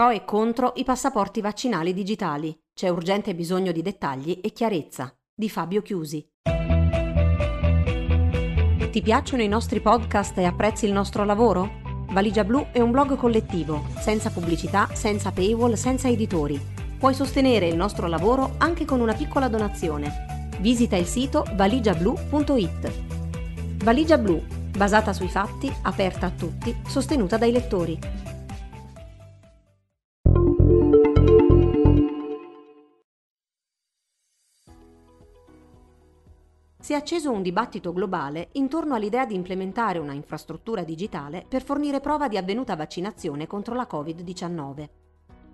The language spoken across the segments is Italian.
pro e contro i passaporti vaccinali digitali. C'è urgente bisogno di dettagli e chiarezza. Di Fabio Chiusi. Ti piacciono i nostri podcast e apprezzi il nostro lavoro? Valigia Blu è un blog collettivo, senza pubblicità, senza paywall, senza editori. Puoi sostenere il nostro lavoro anche con una piccola donazione. Visita il sito valigiablu.it. Valigia Blu, basata sui fatti, aperta a tutti, sostenuta dai lettori. Si è acceso un dibattito globale intorno all'idea di implementare una infrastruttura digitale per fornire prova di avvenuta vaccinazione contro la Covid-19.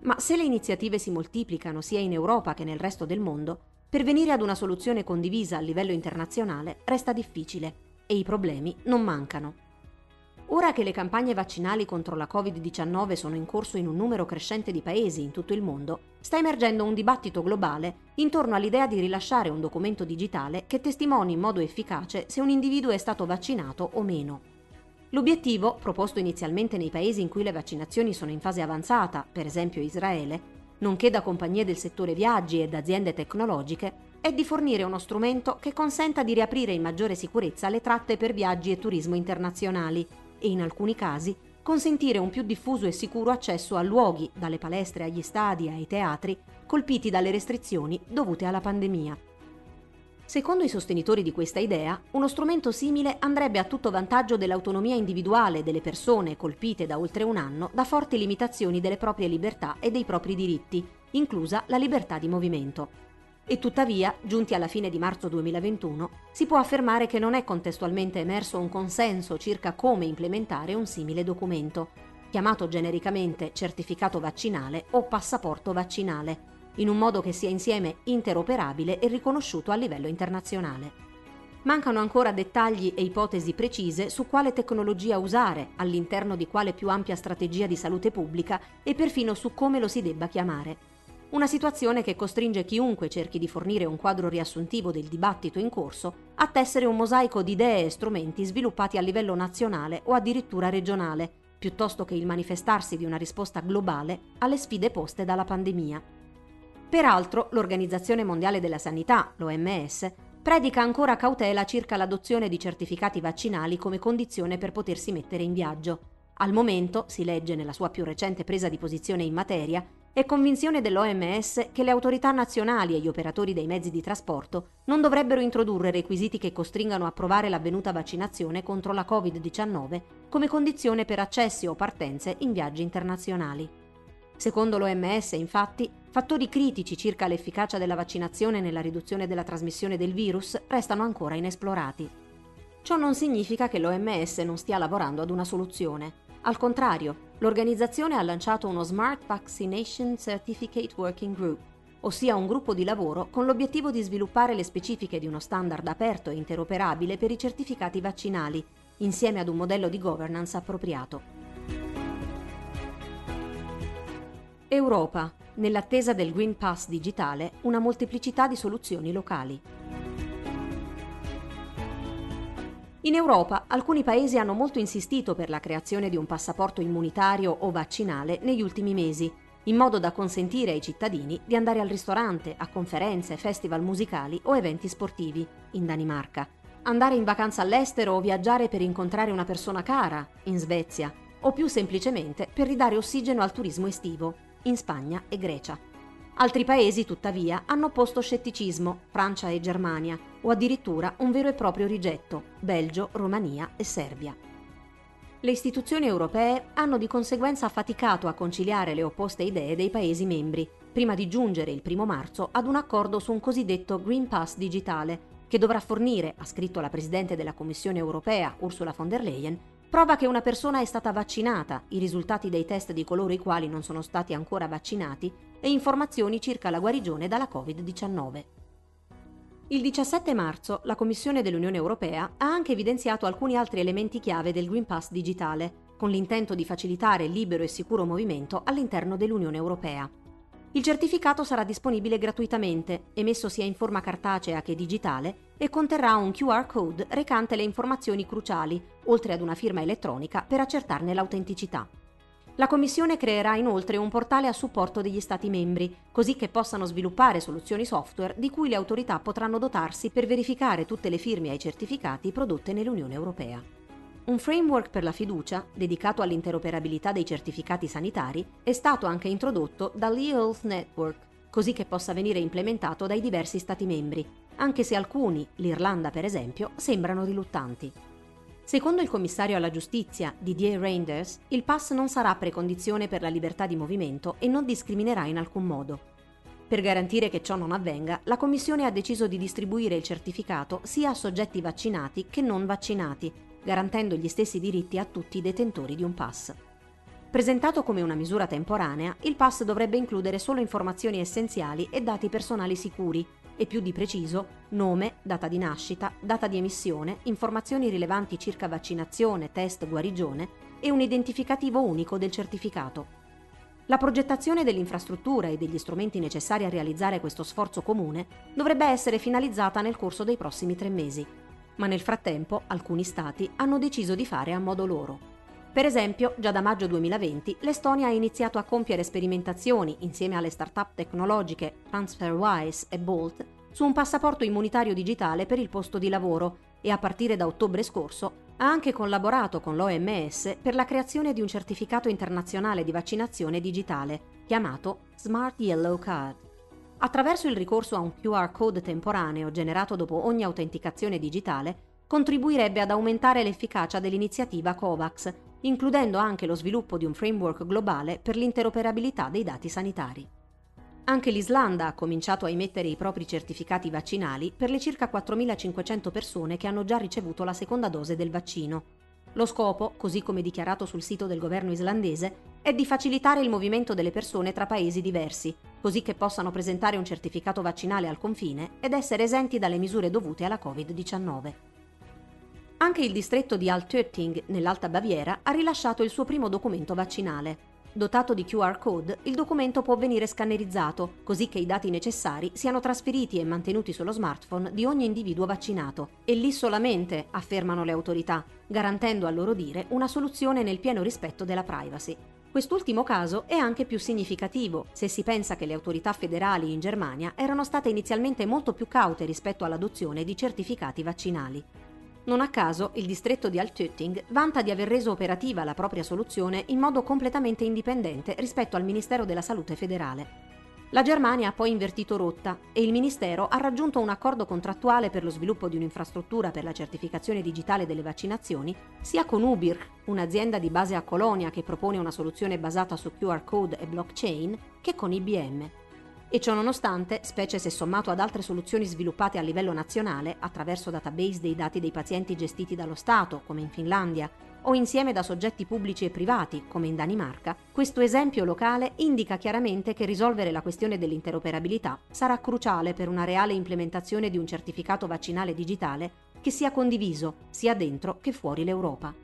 Ma se le iniziative si moltiplicano sia in Europa che nel resto del mondo, pervenire ad una soluzione condivisa a livello internazionale resta difficile e i problemi non mancano. Ora che le campagne vaccinali contro la Covid-19 sono in corso in un numero crescente di paesi in tutto il mondo, sta emergendo un dibattito globale intorno all'idea di rilasciare un documento digitale che testimoni in modo efficace se un individuo è stato vaccinato o meno. L'obiettivo, proposto inizialmente nei paesi in cui le vaccinazioni sono in fase avanzata, per esempio Israele, nonché da compagnie del settore viaggi ed aziende tecnologiche, è di fornire uno strumento che consenta di riaprire in maggiore sicurezza le tratte per viaggi e turismo internazionali, e in alcuni casi consentire un più diffuso e sicuro accesso a luoghi, dalle palestre agli stadi ai teatri, colpiti dalle restrizioni dovute alla pandemia. Secondo i sostenitori di questa idea, uno strumento simile andrebbe a tutto vantaggio dell'autonomia individuale delle persone colpite da oltre un anno da forti limitazioni delle proprie libertà e dei propri diritti, inclusa la libertà di movimento. E tuttavia, giunti alla fine di marzo 2021, si può affermare che non è contestualmente emerso un consenso circa come implementare un simile documento, chiamato genericamente certificato vaccinale o passaporto vaccinale, in un modo che sia insieme interoperabile e riconosciuto a livello internazionale. Mancano ancora dettagli e ipotesi precise su quale tecnologia usare, all'interno di quale più ampia strategia di salute pubblica e perfino su come lo si debba chiamare. Una situazione che costringe chiunque cerchi di fornire un quadro riassuntivo del dibattito in corso a tessere un mosaico di idee e strumenti sviluppati a livello nazionale o addirittura regionale, piuttosto che il manifestarsi di una risposta globale alle sfide poste dalla pandemia. Peraltro, l'Organizzazione Mondiale della Sanità, l'OMS, predica ancora cautela circa l'adozione di certificati vaccinali come condizione per potersi mettere in viaggio. Al momento, si legge nella sua più recente presa di posizione in materia, è convinzione dell'OMS che le autorità nazionali e gli operatori dei mezzi di trasporto non dovrebbero introdurre requisiti che costringano a provare l'avvenuta vaccinazione contro la Covid-19 come condizione per accessi o partenze in viaggi internazionali. Secondo l'OMS, infatti, fattori critici circa l'efficacia della vaccinazione nella riduzione della trasmissione del virus restano ancora inesplorati. Ciò non significa che l'OMS non stia lavorando ad una soluzione. Al contrario, l'organizzazione ha lanciato uno Smart Vaccination Certificate Working Group, ossia un gruppo di lavoro con l'obiettivo di sviluppare le specifiche di uno standard aperto e interoperabile per i certificati vaccinali, insieme ad un modello di governance appropriato. Europa, nell'attesa del Green Pass digitale, una molteplicità di soluzioni locali. In Europa alcuni paesi hanno molto insistito per la creazione di un passaporto immunitario o vaccinale negli ultimi mesi, in modo da consentire ai cittadini di andare al ristorante, a conferenze, festival musicali o eventi sportivi, in Danimarca, andare in vacanza all'estero o viaggiare per incontrare una persona cara, in Svezia, o più semplicemente per ridare ossigeno al turismo estivo, in Spagna e Grecia. Altri paesi, tuttavia, hanno opposto scetticismo, Francia e Germania, o addirittura un vero e proprio rigetto, Belgio, Romania e Serbia. Le istituzioni europee hanno di conseguenza faticato a conciliare le opposte idee dei Paesi membri, prima di giungere il 1 marzo ad un accordo su un cosiddetto Green Pass digitale, che dovrà fornire, ha scritto la Presidente della Commissione europea, Ursula von der Leyen, prova che una persona è stata vaccinata, i risultati dei test di coloro i quali non sono stati ancora vaccinati e informazioni circa la guarigione dalla Covid-19. Il 17 marzo la Commissione dell'Unione Europea ha anche evidenziato alcuni altri elementi chiave del Green Pass digitale, con l'intento di facilitare libero e sicuro movimento all'interno dell'Unione Europea. Il certificato sarà disponibile gratuitamente, emesso sia in forma cartacea che digitale, e conterrà un QR code recante le informazioni cruciali, oltre ad una firma elettronica per accertarne l'autenticità. La Commissione creerà inoltre un portale a supporto degli Stati membri, così che possano sviluppare soluzioni software di cui le autorità potranno dotarsi per verificare tutte le firme ai certificati prodotte nell'Unione Europea. Un framework per la fiducia, dedicato all'interoperabilità dei certificati sanitari, è stato anche introdotto dall'e-Health Network, così che possa venire implementato dai diversi Stati membri, anche se alcuni, l'Irlanda per esempio, sembrano riluttanti. Secondo il commissario alla giustizia, Didier Reinders, il pass non sarà precondizione per la libertà di movimento e non discriminerà in alcun modo. Per garantire che ciò non avvenga, la Commissione ha deciso di distribuire il certificato sia a soggetti vaccinati che non vaccinati, garantendo gli stessi diritti a tutti i detentori di un pass. Presentato come una misura temporanea, il pass dovrebbe includere solo informazioni essenziali e dati personali sicuri, e più di preciso nome, data di nascita, data di emissione, informazioni rilevanti circa vaccinazione, test, guarigione e un identificativo unico del certificato. La progettazione dell'infrastruttura e degli strumenti necessari a realizzare questo sforzo comune dovrebbe essere finalizzata nel corso dei prossimi 3 mesi, ma nel frattempo alcuni stati hanno deciso di fare a modo loro. Per esempio, già da maggio 2020 l'Estonia ha iniziato a compiere sperimentazioni, insieme alle start-up tecnologiche TransferWise e Bolt, su un passaporto immunitario digitale per il posto di lavoro e a partire da ottobre scorso ha anche collaborato con l'OMS per la creazione di un certificato internazionale di vaccinazione digitale, chiamato Smart Yellow Card. Attraverso il ricorso a un QR code temporaneo generato dopo ogni autenticazione digitale, contribuirebbe ad aumentare l'efficacia dell'iniziativa COVAX, includendo anche lo sviluppo di un framework globale per l'interoperabilità dei dati sanitari. Anche l'Islanda ha cominciato a emettere i propri certificati vaccinali per le circa 4.500 persone che hanno già ricevuto la seconda dose del vaccino. Lo scopo, così come dichiarato sul sito del governo islandese, è di facilitare il movimento delle persone tra paesi diversi, così che possano presentare un certificato vaccinale al confine ed essere esenti dalle misure dovute alla Covid-19. Anche il distretto di Altötting, nell'Alta Baviera, ha rilasciato il suo primo documento vaccinale. Dotato di QR code, il documento può venire scannerizzato, così che i dati necessari siano trasferiti e mantenuti sullo smartphone di ogni individuo vaccinato. E lì solamente, affermano le autorità, garantendo a loro dire una soluzione nel pieno rispetto della privacy. Quest'ultimo caso è anche più significativo, se si pensa che le autorità federali in Germania erano state inizialmente molto più caute rispetto all'adozione di certificati vaccinali. Non a caso, il distretto di Altötting vanta di aver reso operativa la propria soluzione in modo completamente indipendente rispetto al Ministero della Salute federale. La Germania ha poi invertito rotta e il Ministero ha raggiunto un accordo contrattuale per lo sviluppo di un'infrastruttura per la certificazione digitale delle vaccinazioni, sia con Ubirk, un'azienda di base a Colonia che propone una soluzione basata su QR code e blockchain, che con IBM. E ciò nonostante, specie se sommato ad altre soluzioni sviluppate a livello nazionale, attraverso database dei dati dei pazienti gestiti dallo Stato, come in Finlandia, o insieme da soggetti pubblici e privati, come in Danimarca, questo esempio locale indica chiaramente che risolvere la questione dell'interoperabilità sarà cruciale per una reale implementazione di un certificato vaccinale digitale che sia condiviso, sia dentro che fuori l'Europa.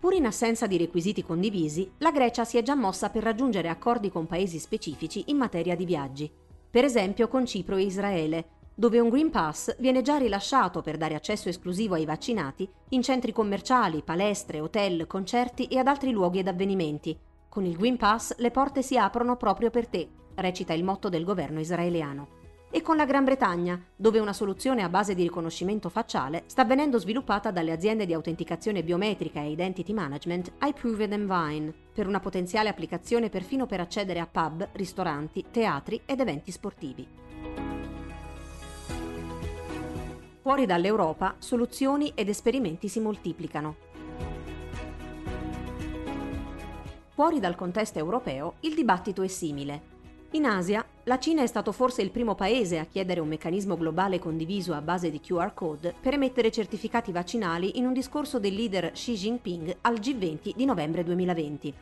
Pur in assenza di requisiti condivisi, la Grecia si è già mossa per raggiungere accordi con paesi specifici in materia di viaggi, per esempio con Cipro e Israele, dove un Green Pass viene già rilasciato per dare accesso esclusivo ai vaccinati in centri commerciali, palestre, hotel, concerti e ad altri luoghi ed avvenimenti. Con il Green Pass le porte si aprono proprio per te, recita il motto del governo israeliano. E con la Gran Bretagna, dove una soluzione a base di riconoscimento facciale sta venendo sviluppata dalle aziende di autenticazione biometrica e identity management iProov e iVine, per una potenziale applicazione perfino per accedere a pub, ristoranti, teatri ed eventi sportivi. Fuori dall'Europa, soluzioni ed esperimenti si moltiplicano. Fuori dal contesto europeo, il dibattito è simile. In Asia, la Cina è stato forse il primo paese a chiedere un meccanismo globale condiviso a base di QR code per emettere certificati vaccinali in un discorso del leader Xi Jinping al G20 di novembre 2020.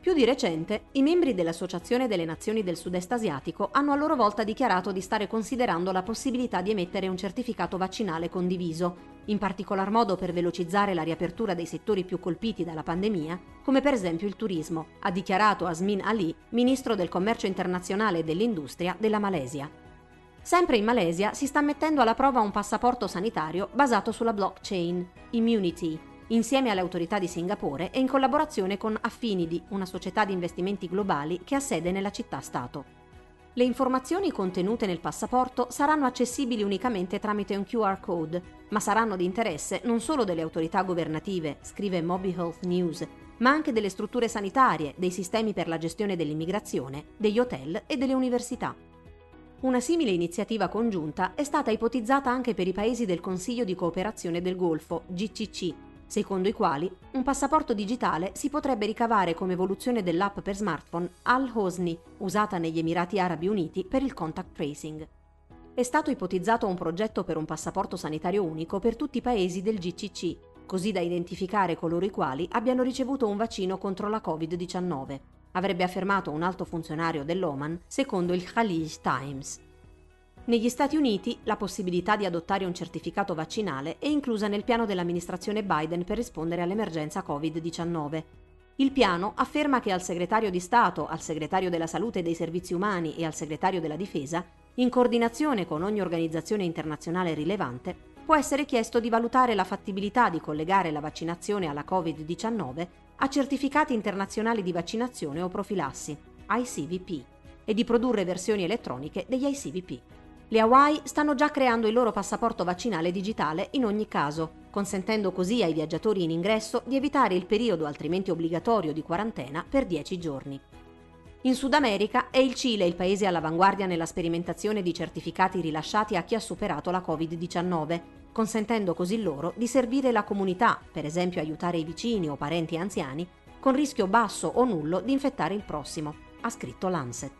Più di recente, i membri dell'Associazione delle Nazioni del Sud-Est Asiatico hanno a loro volta dichiarato di stare considerando la possibilità di emettere un certificato vaccinale condiviso, in particolar modo per velocizzare la riapertura dei settori più colpiti dalla pandemia, come per esempio il turismo, ha dichiarato Azmin Ali, ministro del Commercio Internazionale e dell'Industria della Malesia. Sempre in Malesia si sta mettendo alla prova un passaporto sanitario basato sulla blockchain, Immunity, insieme alle autorità di Singapore e in collaborazione con Affinidi, una società di investimenti globali che ha sede nella città-stato. Le informazioni contenute nel passaporto saranno accessibili unicamente tramite un QR code, ma saranno di interesse non solo delle autorità governative, scrive Moby Health News, ma anche delle strutture sanitarie, dei sistemi per la gestione dell'immigrazione, degli hotel e delle università. Una simile iniziativa congiunta è stata ipotizzata anche per i paesi del Consiglio di cooperazione del Golfo, GCC, secondo i quali un passaporto digitale si potrebbe ricavare come evoluzione dell'app per smartphone Al-Hosni, usata negli Emirati Arabi Uniti per il contact tracing. È stato ipotizzato un progetto per un passaporto sanitario unico per tutti i paesi del GCC, così da identificare coloro i quali abbiano ricevuto un vaccino contro la Covid-19, avrebbe affermato un alto funzionario dell'Oman, secondo il Khalij Times. Negli Stati Uniti, la possibilità di adottare un certificato vaccinale è inclusa nel piano dell'amministrazione Biden per rispondere all'emergenza Covid-19. Il piano afferma che al Segretario di Stato, al Segretario della Salute e dei Servizi Umani e al Segretario della Difesa, in coordinazione con ogni organizzazione internazionale rilevante, può essere chiesto di valutare la fattibilità di collegare la vaccinazione alla Covid-19 a certificati internazionali di vaccinazione o profilassi, ICVP, e di produrre versioni elettroniche degli ICVP. Le Hawaii stanno già creando il loro passaporto vaccinale digitale in ogni caso, consentendo così ai viaggiatori in ingresso di evitare il periodo altrimenti obbligatorio di quarantena per 10 giorni. In Sud America è il Cile il paese all'avanguardia nella sperimentazione di certificati rilasciati a chi ha superato la Covid-19, consentendo così loro di servire la comunità, per esempio aiutare i vicini o parenti anziani, con rischio basso o nullo di infettare il prossimo, ha scritto Lancet.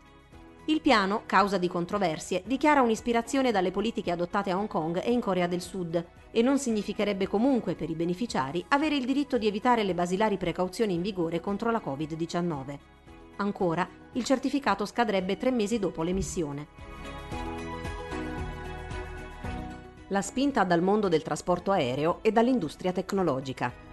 Il piano, causa di controversie, dichiara un'ispirazione dalle politiche adottate a Hong Kong e in Corea del Sud e non significherebbe comunque per i beneficiari avere il diritto di evitare le basilari precauzioni in vigore contro la Covid-19. Ancora, il certificato scadrebbe 3 mesi dopo l'emissione. La spinta dal mondo del trasporto aereo e dall'industria tecnologica.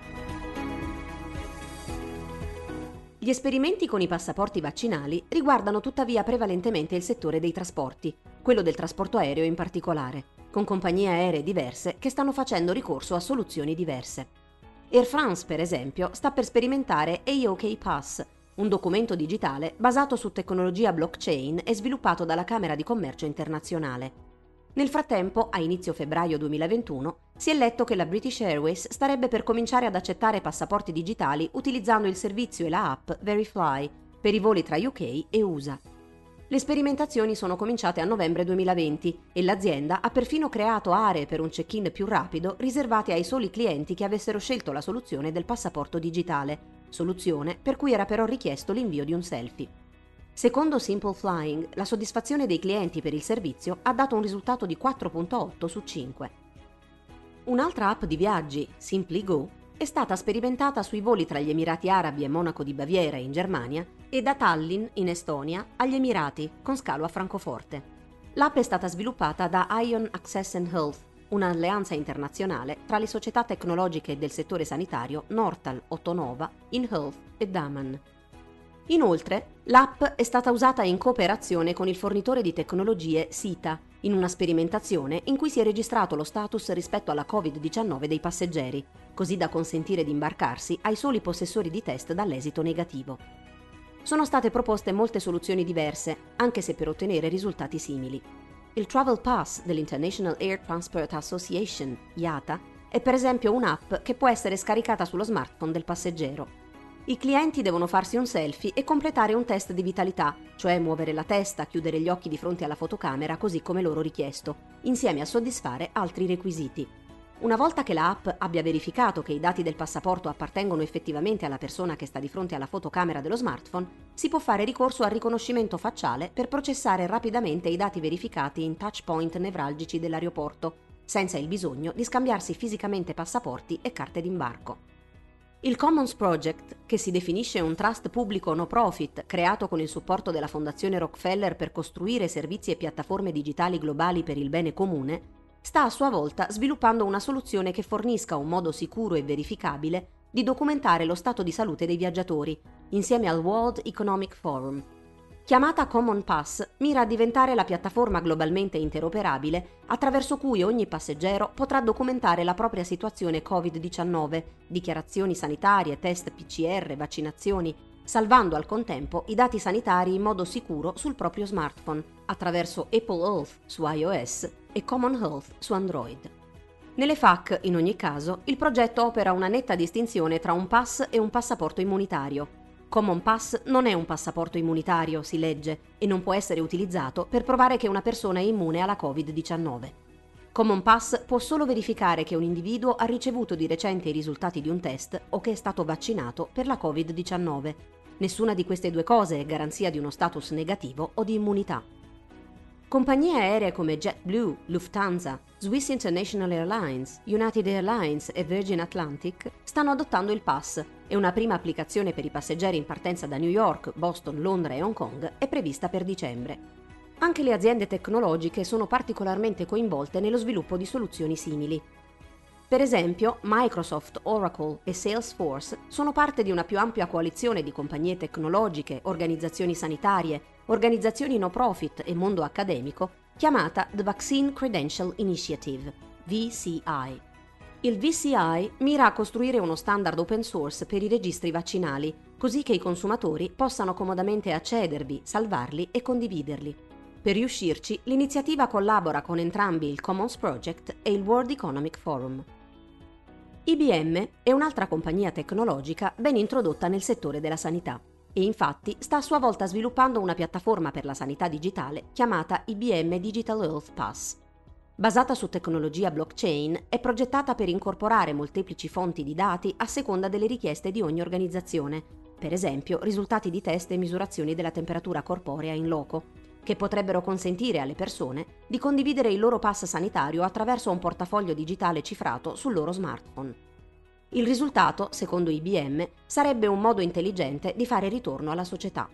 Gli esperimenti con i passaporti vaccinali riguardano tuttavia prevalentemente il settore dei trasporti, quello del trasporto aereo in particolare, con compagnie aeree diverse che stanno facendo ricorso a soluzioni diverse. Air France, per esempio, sta per sperimentare UK Pass, un documento digitale basato su tecnologia blockchain e sviluppato dalla Camera di Commercio Internazionale. Nel frattempo, a inizio febbraio 2021, si è letto che la British Airways starebbe per cominciare ad accettare passaporti digitali utilizzando il servizio e la app Verifly per i voli tra UK e USA. Le sperimentazioni sono cominciate a novembre 2020 e l'azienda ha perfino creato aree per un check-in più rapido riservate ai soli clienti che avessero scelto la soluzione del passaporto digitale, soluzione per cui era però richiesto l'invio di un selfie. Secondo Simple Flying, la soddisfazione dei clienti per il servizio ha dato un risultato di 4.8 su 5. Un'altra app di viaggi, Simply Go, è stata sperimentata sui voli tra gli Emirati Arabi e Monaco di Baviera in Germania e da Tallinn, in Estonia, agli Emirati, con scalo a Francoforte. L'app è stata sviluppata da Ion Access & Health, un'alleanza internazionale tra le società tecnologiche del settore sanitario Nortal, Ottonova, InHealth e Daman. Inoltre, l'app è stata usata in cooperazione con il fornitore di tecnologie Sita, in una sperimentazione in cui si è registrato lo status rispetto alla Covid-19 dei passeggeri, così da consentire di imbarcarsi ai soli possessori di test dall'esito negativo. Sono state proposte molte soluzioni diverse, anche se per ottenere risultati simili. Il Travel Pass dell'International Air Transport Association, IATA, è per esempio un'app che può essere scaricata sullo smartphone del passeggero. I clienti devono farsi un selfie e completare un test di vitalità, cioè muovere la testa, chiudere gli occhi di fronte alla fotocamera così come loro richiesto, insieme a soddisfare altri requisiti. Una volta che la app abbia verificato che i dati del passaporto appartengono effettivamente alla persona che sta di fronte alla fotocamera dello smartphone, si può fare ricorso al riconoscimento facciale per processare rapidamente i dati verificati in touch point nevralgici dell'aeroporto, senza il bisogno di scambiarsi fisicamente passaporti e carte d'imbarco. Il Commons Project, che si definisce un trust pubblico no profit creato con il supporto della Fondazione Rockefeller per costruire servizi e piattaforme digitali globali per il bene comune, sta a sua volta sviluppando una soluzione che fornisca un modo sicuro e verificabile di documentare lo stato di salute dei viaggiatori, insieme al World Economic Forum. chiamata Common Pass, mira a diventare la piattaforma globalmente interoperabile attraverso cui ogni passeggero potrà documentare la propria situazione Covid-19, dichiarazioni sanitarie, test PCR, vaccinazioni, salvando al contempo i dati sanitari in modo sicuro sul proprio smartphone, attraverso Apple Health su iOS e Common Health su Android. Nelle FAQ, in ogni caso, il progetto opera una netta distinzione tra un pass e un passaporto immunitario. Common Pass non è un passaporto immunitario, si legge, e non può essere utilizzato per provare che una persona è immune alla Covid-19. Common Pass può solo verificare che un individuo ha ricevuto di recente i risultati di un test o che è stato vaccinato per la Covid-19. Nessuna di queste due cose è garanzia di uno status negativo o di immunità. Compagnie aeree come JetBlue, Lufthansa, Swiss International Airlines, United Airlines e Virgin Atlantic stanno adottando il pass e una prima applicazione per i passeggeri in partenza da New York, Boston, Londra e Hong Kong è prevista per dicembre. Anche le aziende tecnologiche sono particolarmente coinvolte nello sviluppo di soluzioni simili. Per esempio, Microsoft, Oracle e Salesforce sono parte di una più ampia coalizione di compagnie tecnologiche, organizzazioni sanitarie, organizzazioni no profit e mondo accademico chiamata The Vaccine Credential Initiative, VCI. Il VCI mira a costruire uno standard open source per i registri vaccinali, così che i consumatori possano comodamente accedervi, salvarli e condividerli. Per riuscirci, l'iniziativa collabora con entrambi il Commons Project e il World Economic Forum. IBM è un'altra compagnia tecnologica ben introdotta nel settore della sanità e infatti sta a sua volta sviluppando una piattaforma per la sanità digitale chiamata IBM Digital Health Pass. Basata su tecnologia blockchain, è progettata per incorporare molteplici fonti di dati a seconda delle richieste di ogni organizzazione, per esempio risultati di test e misurazioni della temperatura corporea in loco, che potrebbero consentire alle persone di condividere il loro pass sanitario attraverso un portafoglio digitale cifrato sul loro smartphone. Il risultato, secondo IBM, sarebbe un modo intelligente di fare ritorno alla società.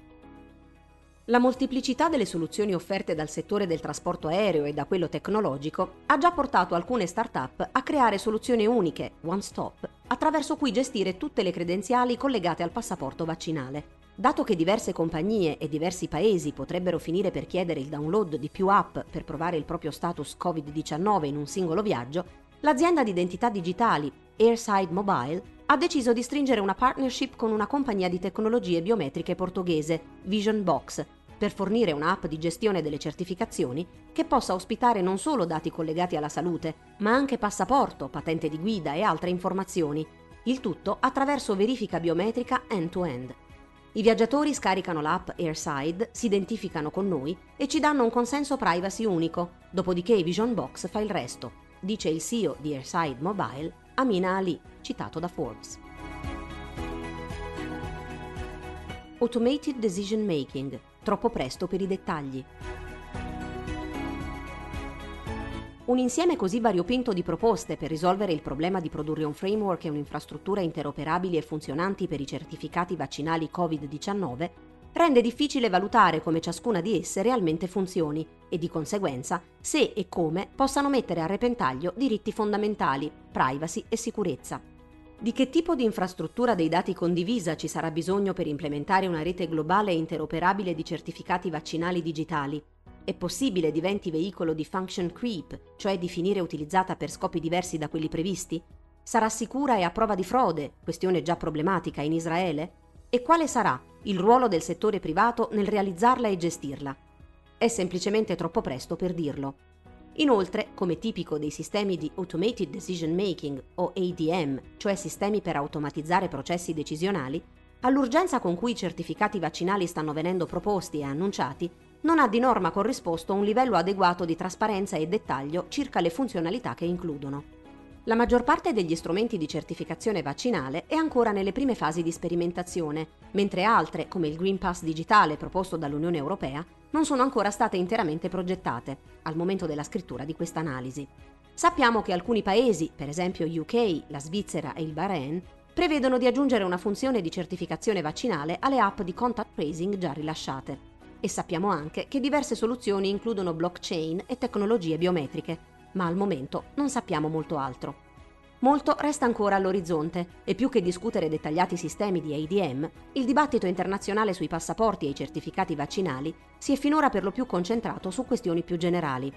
La molteplicità delle soluzioni offerte dal settore del trasporto aereo e da quello tecnologico ha già portato alcune start-up a creare soluzioni uniche, one-stop, attraverso cui gestire tutte le credenziali collegate al passaporto vaccinale. Dato che diverse compagnie e diversi paesi potrebbero finire per chiedere il download di più app per provare il proprio status Covid-19 in un singolo viaggio, l'azienda di identità digitali Airside Mobile ha deciso di stringere una partnership con una compagnia di tecnologie biometriche portoghese, Vision Box, per fornire un'app di gestione delle certificazioni che possa ospitare non solo dati collegati alla salute, ma anche passaporto, patente di guida e altre informazioni, il tutto attraverso verifica biometrica end-to-end. I viaggiatori scaricano l'app Airside, si identificano con noi e ci danno un consenso privacy unico, dopodiché Vision Box fa il resto, dice il CEO di Airside Mobile, Azmin Ali, citato da Forbes. Automated decision making, troppo presto per i dettagli. Un insieme così variopinto di proposte per risolvere il problema di produrre un framework e un'infrastruttura interoperabili e funzionanti per i certificati vaccinali Covid-19 rende difficile valutare come ciascuna di esse realmente funzioni e di conseguenza se e come possano mettere a repentaglio diritti fondamentali, privacy e sicurezza. Di che tipo di infrastruttura dei dati condivisa ci sarà bisogno per implementare una rete globale e interoperabile di certificati vaccinali digitali? È possibile diventi veicolo di function creep, cioè di finire utilizzata per scopi diversi da quelli previsti? Sarà sicura e a prova di frode, questione già problematica in Israele? E quale sarà il ruolo del settore privato nel realizzarla e gestirla? È semplicemente troppo presto per dirlo. Inoltre, come tipico dei sistemi di Automated Decision Making o ADM, cioè sistemi per automatizzare processi decisionali, all'urgenza con cui i certificati vaccinali stanno venendo proposti e annunciati, non ha di norma corrisposto un livello adeguato di trasparenza e dettaglio circa le funzionalità che includono. La maggior parte degli strumenti di certificazione vaccinale è ancora nelle prime fasi di sperimentazione, mentre altre, come il Green Pass digitale proposto dall'Unione Europea, non sono ancora state interamente progettate, al momento della scrittura di quest'analisi. Sappiamo che alcuni paesi, per esempio UK, la Svizzera e il Bahrain, prevedono di aggiungere una funzione di certificazione vaccinale alle app di contact tracing già rilasciate. E sappiamo anche che diverse soluzioni includono blockchain e tecnologie biometriche, ma al momento non sappiamo molto altro. Molto resta ancora all'orizzonte e più che discutere dettagliati sistemi di ADM, il dibattito internazionale sui passaporti e i certificati vaccinali si è finora per lo più concentrato su questioni più generali.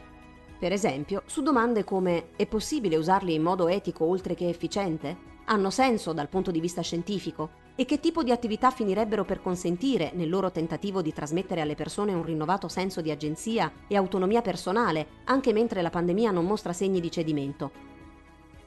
Per esempio, su domande come «È possibile usarli in modo etico oltre che efficiente? Hanno senso dal punto di vista scientifico? E che tipo di attività finirebbero per consentire, nel loro tentativo di trasmettere alle persone un rinnovato senso di agenzia e autonomia personale, anche mentre la pandemia non mostra segni di cedimento?»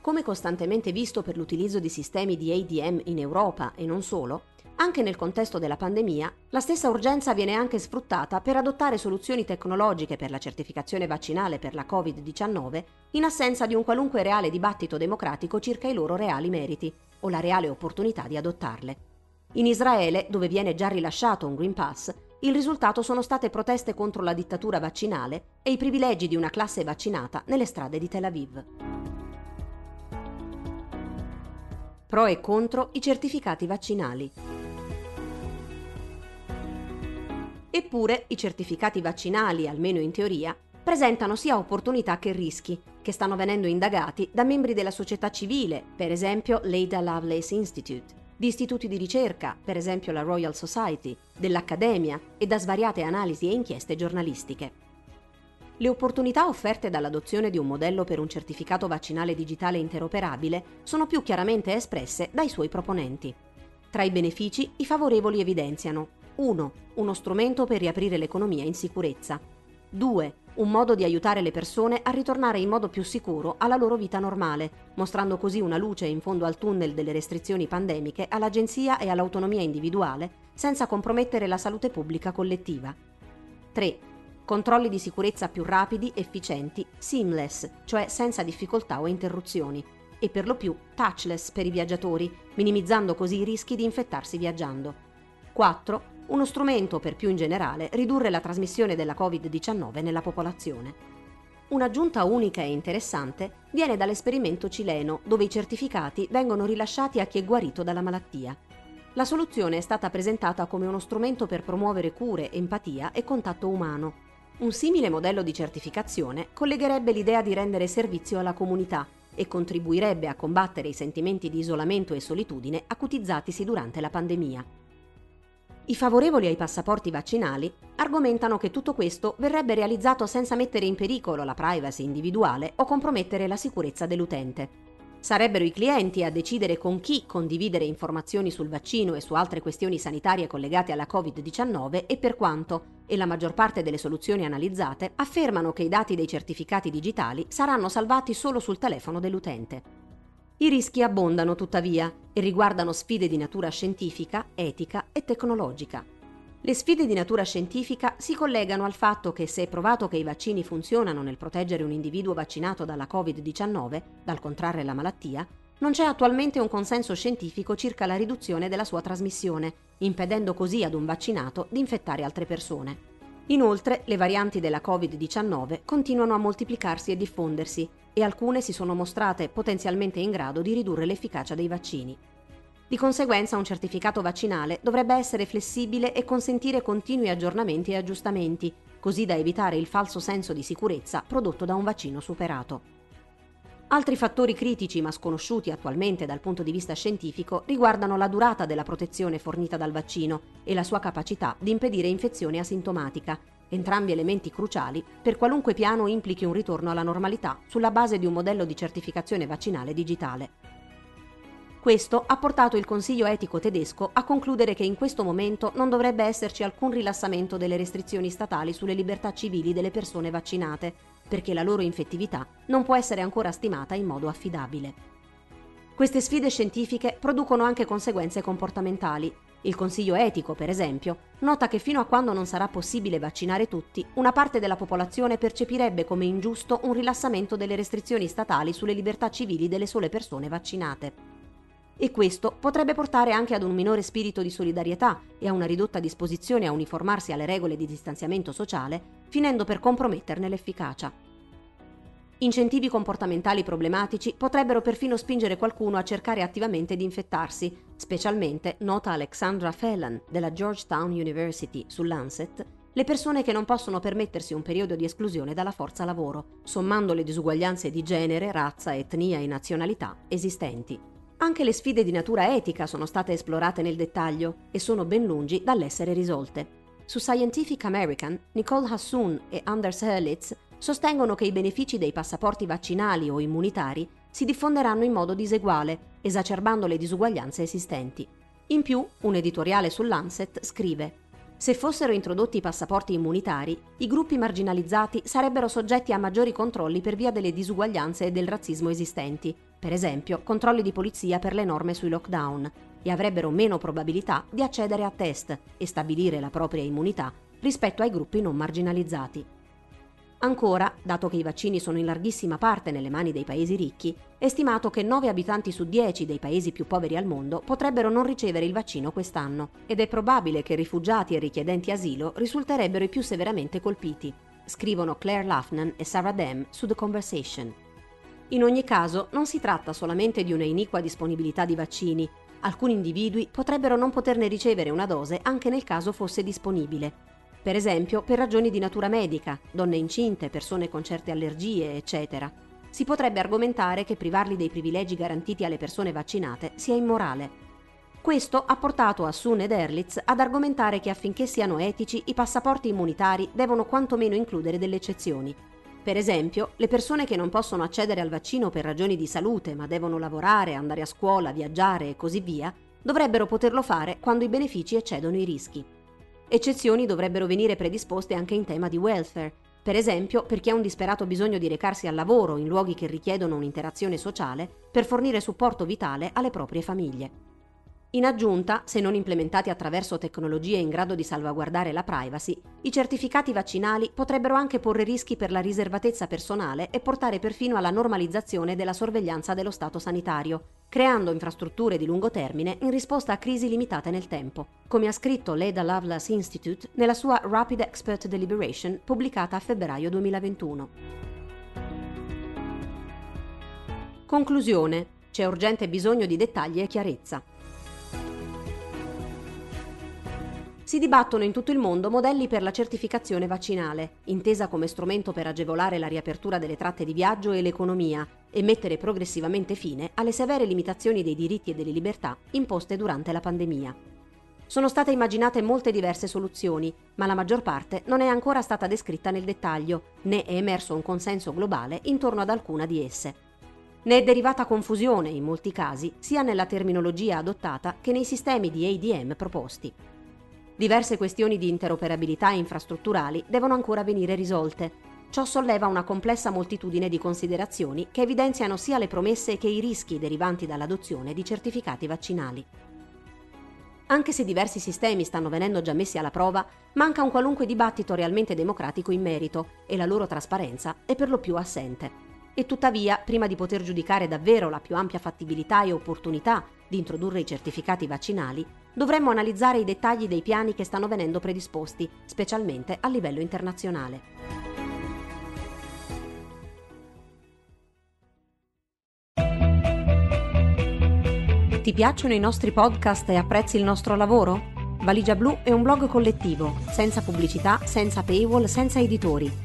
Come costantemente visto per l'utilizzo di sistemi di ADM in Europa e non solo, anche nel contesto della pandemia, la stessa urgenza viene anche sfruttata per adottare soluzioni tecnologiche per la certificazione vaccinale per la Covid-19 in assenza di un qualunque reale dibattito democratico circa i loro reali meriti o la reale opportunità di adottarle. In Israele, dove viene già rilasciato un Green Pass, il risultato sono state proteste contro la dittatura vaccinale e i privilegi di una classe vaccinata nelle strade di Tel Aviv. Pro e contro i certificati vaccinali. Eppure i certificati vaccinali, almeno in teoria, presentano sia opportunità che rischi, che stanno venendo indagati da membri della società civile, per esempio l'Ada Lovelace Institute, di istituti di ricerca, per esempio la Royal Society, dell'Accademia e da svariate analisi e inchieste giornalistiche. Le opportunità offerte dall'adozione di un modello per un certificato vaccinale digitale interoperabile sono più chiaramente espresse dai suoi proponenti. Tra i benefici, i favorevoli evidenziano 1. Uno strumento per riaprire l'economia in sicurezza. 2. Un modo di aiutare le persone a ritornare in modo più sicuro alla loro vita normale, mostrando così una luce in fondo al tunnel delle restrizioni pandemiche all'agenzia e all'autonomia individuale, senza compromettere la salute pubblica collettiva. 3. Controlli di sicurezza più rapidi, efficienti, seamless, cioè senza difficoltà o interruzioni, e per lo più touchless per i viaggiatori, minimizzando così i rischi di infettarsi viaggiando. 4. Uno strumento per più in generale ridurre la trasmissione della Covid-19 nella popolazione. Un'aggiunta unica e interessante viene dall'esperimento cileno, dove i certificati vengono rilasciati a chi è guarito dalla malattia. La soluzione è stata presentata come uno strumento per promuovere cure, empatia e contatto umano. Un simile modello di certificazione collegherebbe l'idea di rendere servizio alla comunità e contribuirebbe a combattere i sentimenti di isolamento e solitudine acutizzatisi durante la pandemia. I favorevoli ai passaporti vaccinali argomentano che tutto questo verrebbe realizzato senza mettere in pericolo la privacy individuale o compromettere la sicurezza dell'utente. Sarebbero i clienti a decidere con chi condividere informazioni sul vaccino e su altre questioni sanitarie collegate alla Covid-19 e per quanto, e la maggior parte delle soluzioni analizzate affermano che i dati dei certificati digitali saranno salvati solo sul telefono dell'utente. I rischi abbondano tuttavia e riguardano sfide di natura scientifica, etica e tecnologica. Le sfide di natura scientifica si collegano al fatto che se è provato che i vaccini funzionano nel proteggere un individuo vaccinato dalla Covid-19, dal contrarre la malattia, non c'è attualmente un consenso scientifico circa la riduzione della sua trasmissione, impedendo così ad un vaccinato di infettare altre persone. Inoltre, le varianti della Covid-19 continuano a moltiplicarsi e diffondersi, e alcune si sono mostrate potenzialmente in grado di ridurre l'efficacia dei vaccini. Di conseguenza un certificato vaccinale dovrebbe essere flessibile e consentire continui aggiornamenti e aggiustamenti, così da evitare il falso senso di sicurezza prodotto da un vaccino superato. Altri fattori critici ma sconosciuti attualmente dal punto di vista scientifico riguardano la durata della protezione fornita dal vaccino e la sua capacità di impedire infezione asintomatica, entrambi elementi cruciali per qualunque piano implichi un ritorno alla normalità sulla base di un modello di certificazione vaccinale digitale. Questo ha portato il Consiglio etico tedesco a concludere che in questo momento non dovrebbe esserci alcun rilassamento delle restrizioni statali sulle libertà civili delle persone vaccinate, perché la loro infettività non può essere ancora stimata in modo affidabile. Queste sfide scientifiche producono anche conseguenze comportamentali. Il Consiglio etico, per esempio, nota che fino a quando non sarà possibile vaccinare tutti, una parte della popolazione percepirebbe come ingiusto un rilassamento delle restrizioni statali sulle libertà civili delle sole persone vaccinate. E questo potrebbe portare anche ad un minore spirito di solidarietà e a una ridotta disposizione a uniformarsi alle regole di distanziamento sociale, finendo per comprometterne l'efficacia. Incentivi comportamentali problematici potrebbero perfino spingere qualcuno a cercare attivamente di infettarsi, specialmente, nota Alexandra Phelan della Georgetown University su Lancet, le persone che non possono permettersi un periodo di esclusione dalla forza lavoro, sommando le disuguaglianze di genere, razza, etnia e nazionalità esistenti. Anche le sfide di natura etica sono state esplorate nel dettaglio e sono ben lungi dall'essere risolte. Su Scientific American, Nicole Hassoun e Anders Herlitz sostengono che i benefici dei passaporti vaccinali o immunitari si diffonderanno in modo diseguale, esacerbando le disuguaglianze esistenti. In più, un editoriale sul Lancet scrive: se fossero introdotti i passaporti immunitari, i gruppi marginalizzati sarebbero soggetti a maggiori controlli per via delle disuguaglianze e del razzismo esistenti, per esempio controlli di polizia per le norme sui lockdown, e avrebbero meno probabilità di accedere a test e stabilire la propria immunità rispetto ai gruppi non marginalizzati. Ancora, dato che i vaccini sono in larghissima parte nelle mani dei paesi ricchi, è stimato che 9 abitanti su 10 dei paesi più poveri al mondo potrebbero non ricevere il vaccino quest'anno, ed è probabile che rifugiati e richiedenti asilo risulterebbero i più severamente colpiti, scrivono Claire Lafnan e Sarah Demme su The Conversation. In ogni caso, non si tratta solamente di una iniqua disponibilità di vaccini. Alcuni individui potrebbero non poterne ricevere una dose anche nel caso fosse disponibile, per esempio per ragioni di natura medica, donne incinte, persone con certe allergie, eccetera. Si potrebbe argomentare che privarli dei privilegi garantiti alle persone vaccinate sia immorale. Questo ha portato Hassoun ed Herlitz ad argomentare che affinché siano etici i passaporti immunitari devono quantomeno includere delle eccezioni. Per esempio, le persone che non possono accedere al vaccino per ragioni di salute ma devono lavorare, andare a scuola, viaggiare e così via, dovrebbero poterlo fare quando i benefici eccedono i rischi. Eccezioni dovrebbero venire predisposte anche in tema di welfare, per esempio per chi ha un disperato bisogno di recarsi al lavoro in luoghi che richiedono un'interazione sociale per fornire supporto vitale alle proprie famiglie. In aggiunta, se non implementati attraverso tecnologie in grado di salvaguardare la privacy, i certificati vaccinali potrebbero anche porre rischi per la riservatezza personale e portare perfino alla normalizzazione della sorveglianza dello stato sanitario, creando infrastrutture di lungo termine in risposta a crisi limitate nel tempo, come ha scritto l'Ada Lovelace Institute nella sua Rapid Expert Deliberation pubblicata a febbraio 2021. Conclusione. C'è urgente bisogno di dettagli e chiarezza. Si dibattono in tutto il mondo modelli per la certificazione vaccinale, intesa come strumento per agevolare la riapertura delle tratte di viaggio e l'economia, e mettere progressivamente fine alle severe limitazioni dei diritti e delle libertà imposte durante la pandemia. Sono state immaginate molte diverse soluzioni, ma la maggior parte non è ancora stata descritta nel dettaglio, né è emerso un consenso globale intorno ad alcuna di esse. Ne è derivata confusione, in molti casi, sia nella terminologia adottata che nei sistemi di ADM proposti. Diverse questioni di interoperabilità infrastrutturali devono ancora venire risolte. Ciò solleva una complessa moltitudine di considerazioni che evidenziano sia le promesse che i rischi derivanti dall'adozione di certificati vaccinali. Anche se diversi sistemi stanno venendo già messi alla prova, manca un qualunque dibattito realmente democratico in merito e la loro trasparenza è per lo più assente. E tuttavia, prima di poter giudicare davvero la più ampia fattibilità e opportunità di introdurre i certificati vaccinali, dovremmo analizzare i dettagli dei piani che stanno venendo predisposti, specialmente a livello internazionale. Ti piacciono i nostri podcast e apprezzi il nostro lavoro? Valigia Blu è un blog collettivo, senza pubblicità, senza paywall, senza editori.